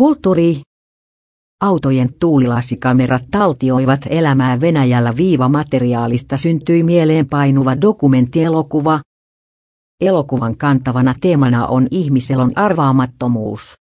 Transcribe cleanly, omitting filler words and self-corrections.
Kulttuuri. Autojen tuulilasikamerat taltioivat elämää Venäjällä. Materiaalista syntyi mieleenpainuva dokumenttielokuva. Elokuvan kantavana teemana on ihmiselon arvaamattomuus.